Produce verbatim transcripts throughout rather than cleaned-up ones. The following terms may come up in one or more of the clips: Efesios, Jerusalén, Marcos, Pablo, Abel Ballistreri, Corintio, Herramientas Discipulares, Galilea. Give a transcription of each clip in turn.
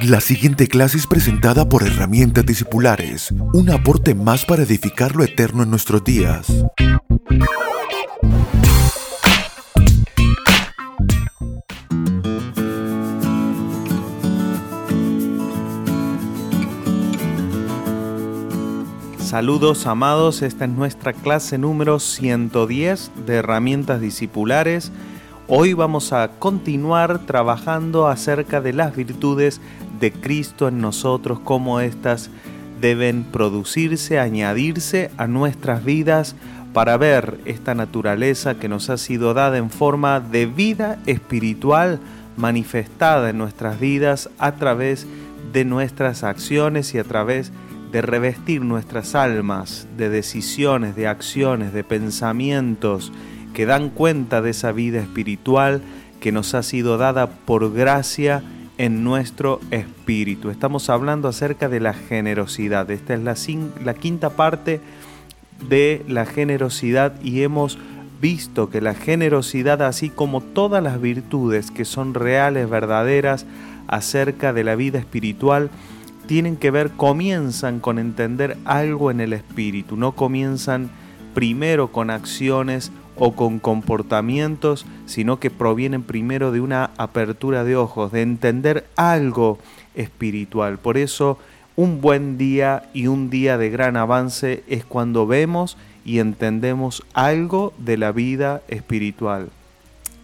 La siguiente clase es presentada por Herramientas Discipulares, un aporte más para edificar lo eterno en nuestros días. Saludos amados, esta es nuestra clase número ciento diez de Herramientas Discipulares. Hoy vamos a continuar trabajando acerca de las virtudes de Cristo en nosotros, cómo éstas deben producirse, añadirse a nuestras vidas para ver esta naturaleza que nos ha sido dada en forma de vida espiritual manifestada en nuestras vidas a través de nuestras acciones y a través de revestir nuestras almas de decisiones, de acciones, de pensamientos que dan cuenta de esa vida espiritual que nos ha sido dada por gracia en nuestro espíritu. Estamos hablando acerca de la generosidad. Esta es la, la quinta parte de la generosidad y hemos visto que la generosidad, así como todas las virtudes que son reales, verdaderas, acerca de la vida espiritual, tienen que ver, comienzan con entender algo en el espíritu. No comienzan primero con acciones o con comportamientos, sino que provienen primero de una apertura de ojos, de entender algo espiritual. Por eso, un buen día y un día de gran avance es cuando vemos y entendemos algo de la vida espiritual.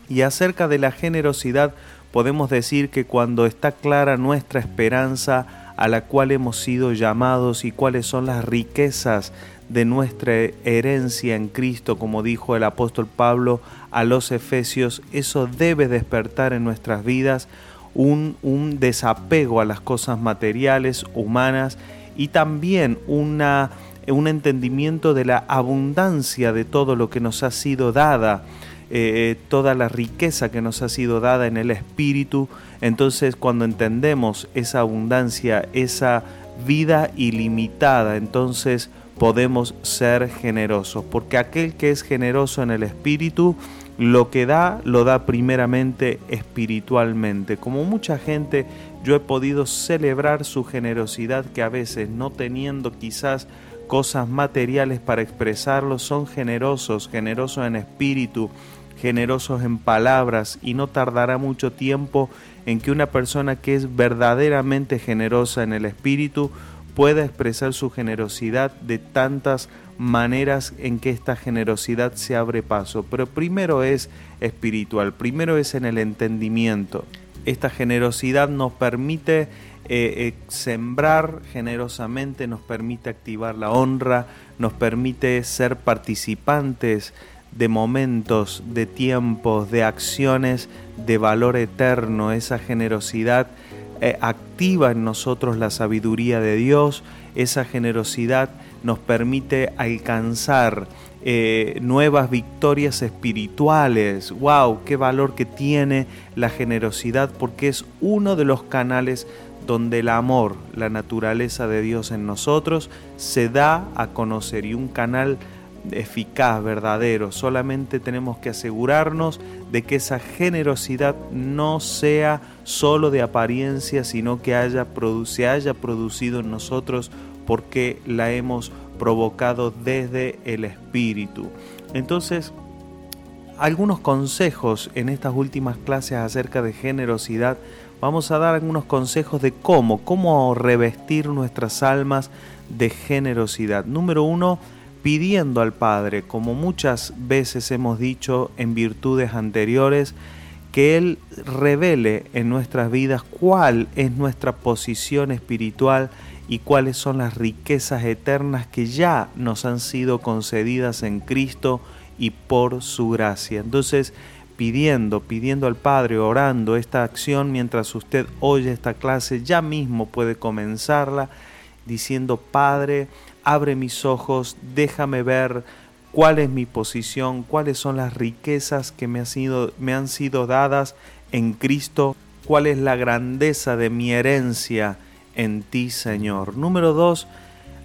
Y acerca de la generosidad, podemos decir que cuando está clara nuestra esperanza a la cual hemos sido llamados y cuáles son las riquezas de nuestra herencia en Cristo, como dijo el apóstol Pablo a los Efesios, eso debe despertar en nuestras vidas un, un desapego a las cosas materiales, humanas, y también una, un entendimiento de la abundancia de todo lo que nos ha sido dada, eh, toda la riqueza que nos ha sido dada en el Espíritu. Entonces, cuando entendemos esa abundancia, esa vida ilimitada, entonces podemos ser generosos, porque aquel que es generoso en el espíritu, lo que da, lo da primeramente espiritualmente. Como mucha gente, yo he podido celebrar su generosidad, que a veces, no teniendo quizás cosas materiales para expresarlo, son generosos, generosos en espíritu, generosos en palabras, y no tardará mucho tiempo en que una persona que es verdaderamente generosa en el espíritu pueda expresar su generosidad de tantas maneras en que esta generosidad se abre paso. Pero primero es espiritual, primero es en el entendimiento. Esta generosidad nos permite eh, sembrar generosamente, nos permite activar la honra, nos permite ser participantes de momentos, de tiempos, de acciones de valor eterno. Esa generosidad activa en nosotros la sabiduría de Dios. Esa generosidad nos permite alcanzar eh, nuevas victorias espirituales. ¡Wow! ¡Qué valor que tiene la generosidad! Porque es uno de los canales donde el amor, la naturaleza de Dios en nosotros, se da a conocer, y un canal eficaz, verdadero. Solamente tenemos que asegurarnos de que esa generosidad no sea solo de apariencia, sino que haya produ- se haya producido en nosotros porque la hemos provocado desde el espíritu. Entonces, algunos consejos en estas últimas clases acerca de generosidad. Vamos a dar algunos consejos de cómo, cómo revestir nuestras almas de generosidad. Número uno, pidiendo al Padre, como muchas veces hemos dicho en virtudes anteriores, que Él revele en nuestras vidas cuál es nuestra posición espiritual y cuáles son las riquezas eternas que ya nos han sido concedidas en Cristo y por su gracia. Entonces, pidiendo, pidiendo al Padre, orando esta acción mientras usted oye esta clase, ya mismo puede comenzarla diciendo: Padre, abre mis ojos, déjame ver cuál es mi posición, cuáles son las riquezas que me, ha sido, me han sido dadas en Cristo, cuál es la grandeza de mi herencia en ti, Señor. Número dos,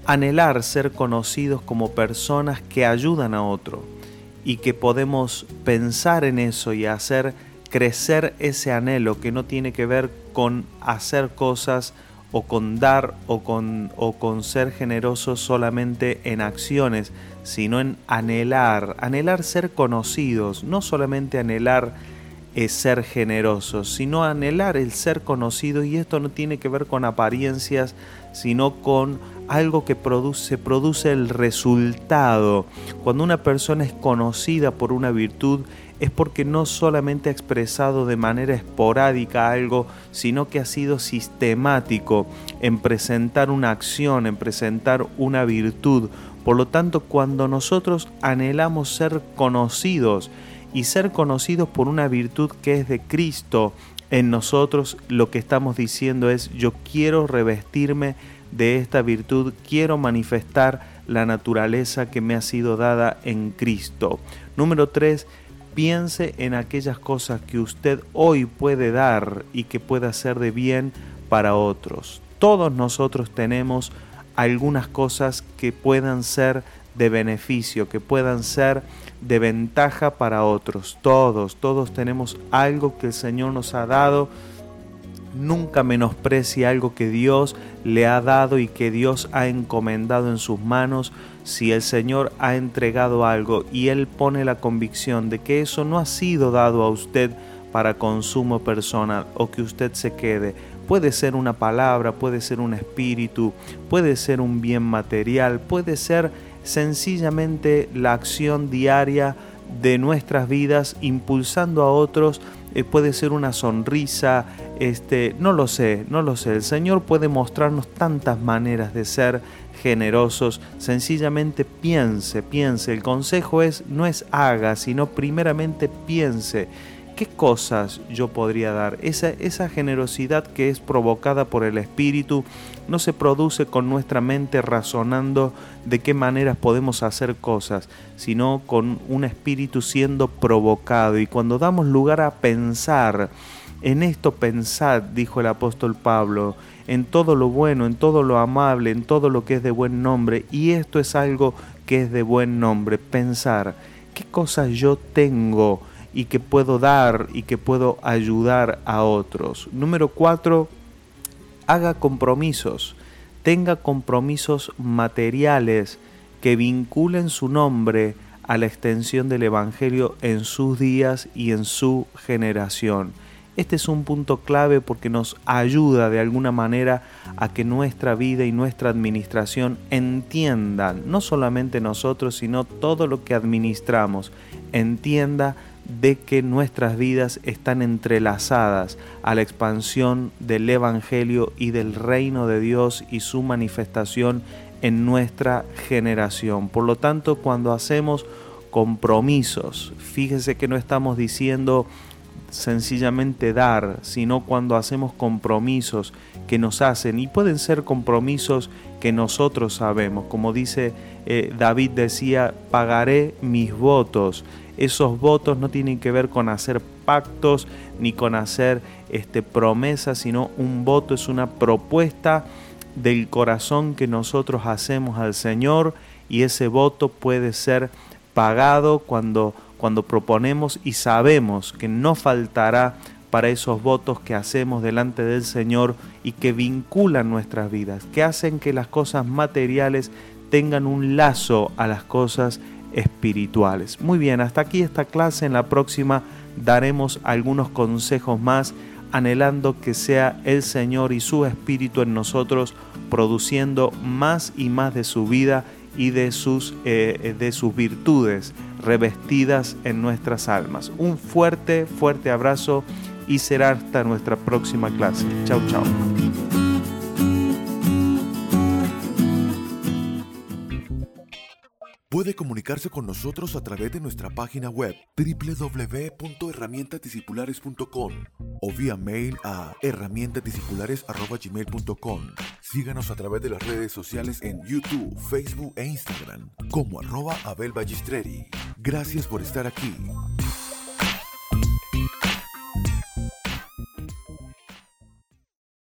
anhelar ser conocidos como personas que ayudan a otro, y que podemos pensar en eso y hacer crecer ese anhelo, que no tiene que ver con hacer cosas o con dar o con, o con ser generosos solamente en acciones, sino en anhelar, anhelar ser conocidos, no solamente anhelar eh, ser generosos, sino anhelar el ser conocido, y esto no tiene que ver con apariencias, sino con algo que produce, produce el resultado. Cuando una persona es conocida por una virtud, es porque no solamente ha expresado de manera esporádica algo, sino que ha sido sistemático en presentar una acción, en presentar una virtud. Por lo tanto, cuando nosotros anhelamos ser conocidos y ser conocidos por una virtud que es de Cristo en nosotros, lo que estamos diciendo es: yo quiero revestirme de esta virtud, quiero manifestar la naturaleza que me ha sido dada en Cristo. Número tres, piense en aquellas cosas que usted hoy puede dar y que pueda hacer de bien para otros. Todos nosotros tenemos algunas cosas que puedan ser de beneficio, que puedan ser de ventaja para otros. Todos, todos tenemos algo que el Señor nos ha dado. Nunca menosprecie algo que Dios le ha dado y que Dios ha encomendado en sus manos. Si el Señor ha entregado algo y Él pone la convicción de que eso no ha sido dado a usted para consumo personal o que usted se quede, puede ser una palabra, puede ser un espíritu, puede ser un bien material, puede ser sencillamente la acción diaria de nuestras vidas impulsando a otros. Eh, puede ser una sonrisa, este, no lo sé, no lo sé. El Señor puede mostrarnos tantas maneras de ser generosos. Sencillamente piense, piense. El consejo es, no es haga, sino primeramente piense. ¿Qué cosas yo podría dar? Esa, esa generosidad que es provocada por el Espíritu no se produce con nuestra mente razonando de qué maneras podemos hacer cosas, sino con un espíritu siendo provocado. Y cuando damos lugar a pensar, en esto pensad, dijo el apóstol Pablo, en todo lo bueno, en todo lo amable, en todo lo que es de buen nombre, y esto es algo que es de buen nombre, pensar, ¿qué cosas yo tengo y que puedo dar y que puedo ayudar a otros? Número cuatro, haga compromisos, tenga compromisos materiales que vinculen su nombre a la extensión del Evangelio en sus días y en su generación. Este es un punto clave porque nos ayuda de alguna manera a que nuestra vida y nuestra administración entiendan, no solamente nosotros, sino todo lo que administramos, entienda de que nuestras vidas están entrelazadas a la expansión del Evangelio y del reino de Dios y su manifestación en nuestra generación. Por lo tanto, cuando hacemos compromisos, fíjese que no estamos diciendo sencillamente dar, sino cuando hacemos compromisos que nos hacen, y pueden ser compromisos que nosotros sabemos, como dice eh, David decía, pagaré mis votos. Esos votos no tienen que ver con hacer pactos ni con hacer este, promesas, sino un voto es una propuesta del corazón que nosotros hacemos al Señor, y ese voto puede ser pagado cuando, cuando proponemos y sabemos que no faltará para esos votos que hacemos delante del Señor y que vinculan nuestras vidas, que hacen que las cosas materiales tengan un lazo a las cosas espirituales. Muy bien, hasta aquí esta clase. En la próxima daremos algunos consejos más, anhelando que sea el Señor y su Espíritu en nosotros, produciendo más y más de su vida y de sus, eh, de sus virtudes revestidas en nuestras almas. Un fuerte, fuerte abrazo y será hasta nuestra próxima clase. Chau, chau. Puede comunicarse con nosotros a través de nuestra página web doble u doble u doble u punto herramientas discipulares punto com o vía mail a herramientas discipulares arroba gmail punto com. Síganos a través de las redes sociales en YouTube, Facebook e Instagram como arroba Abel Ballistreri. Gracias por estar aquí.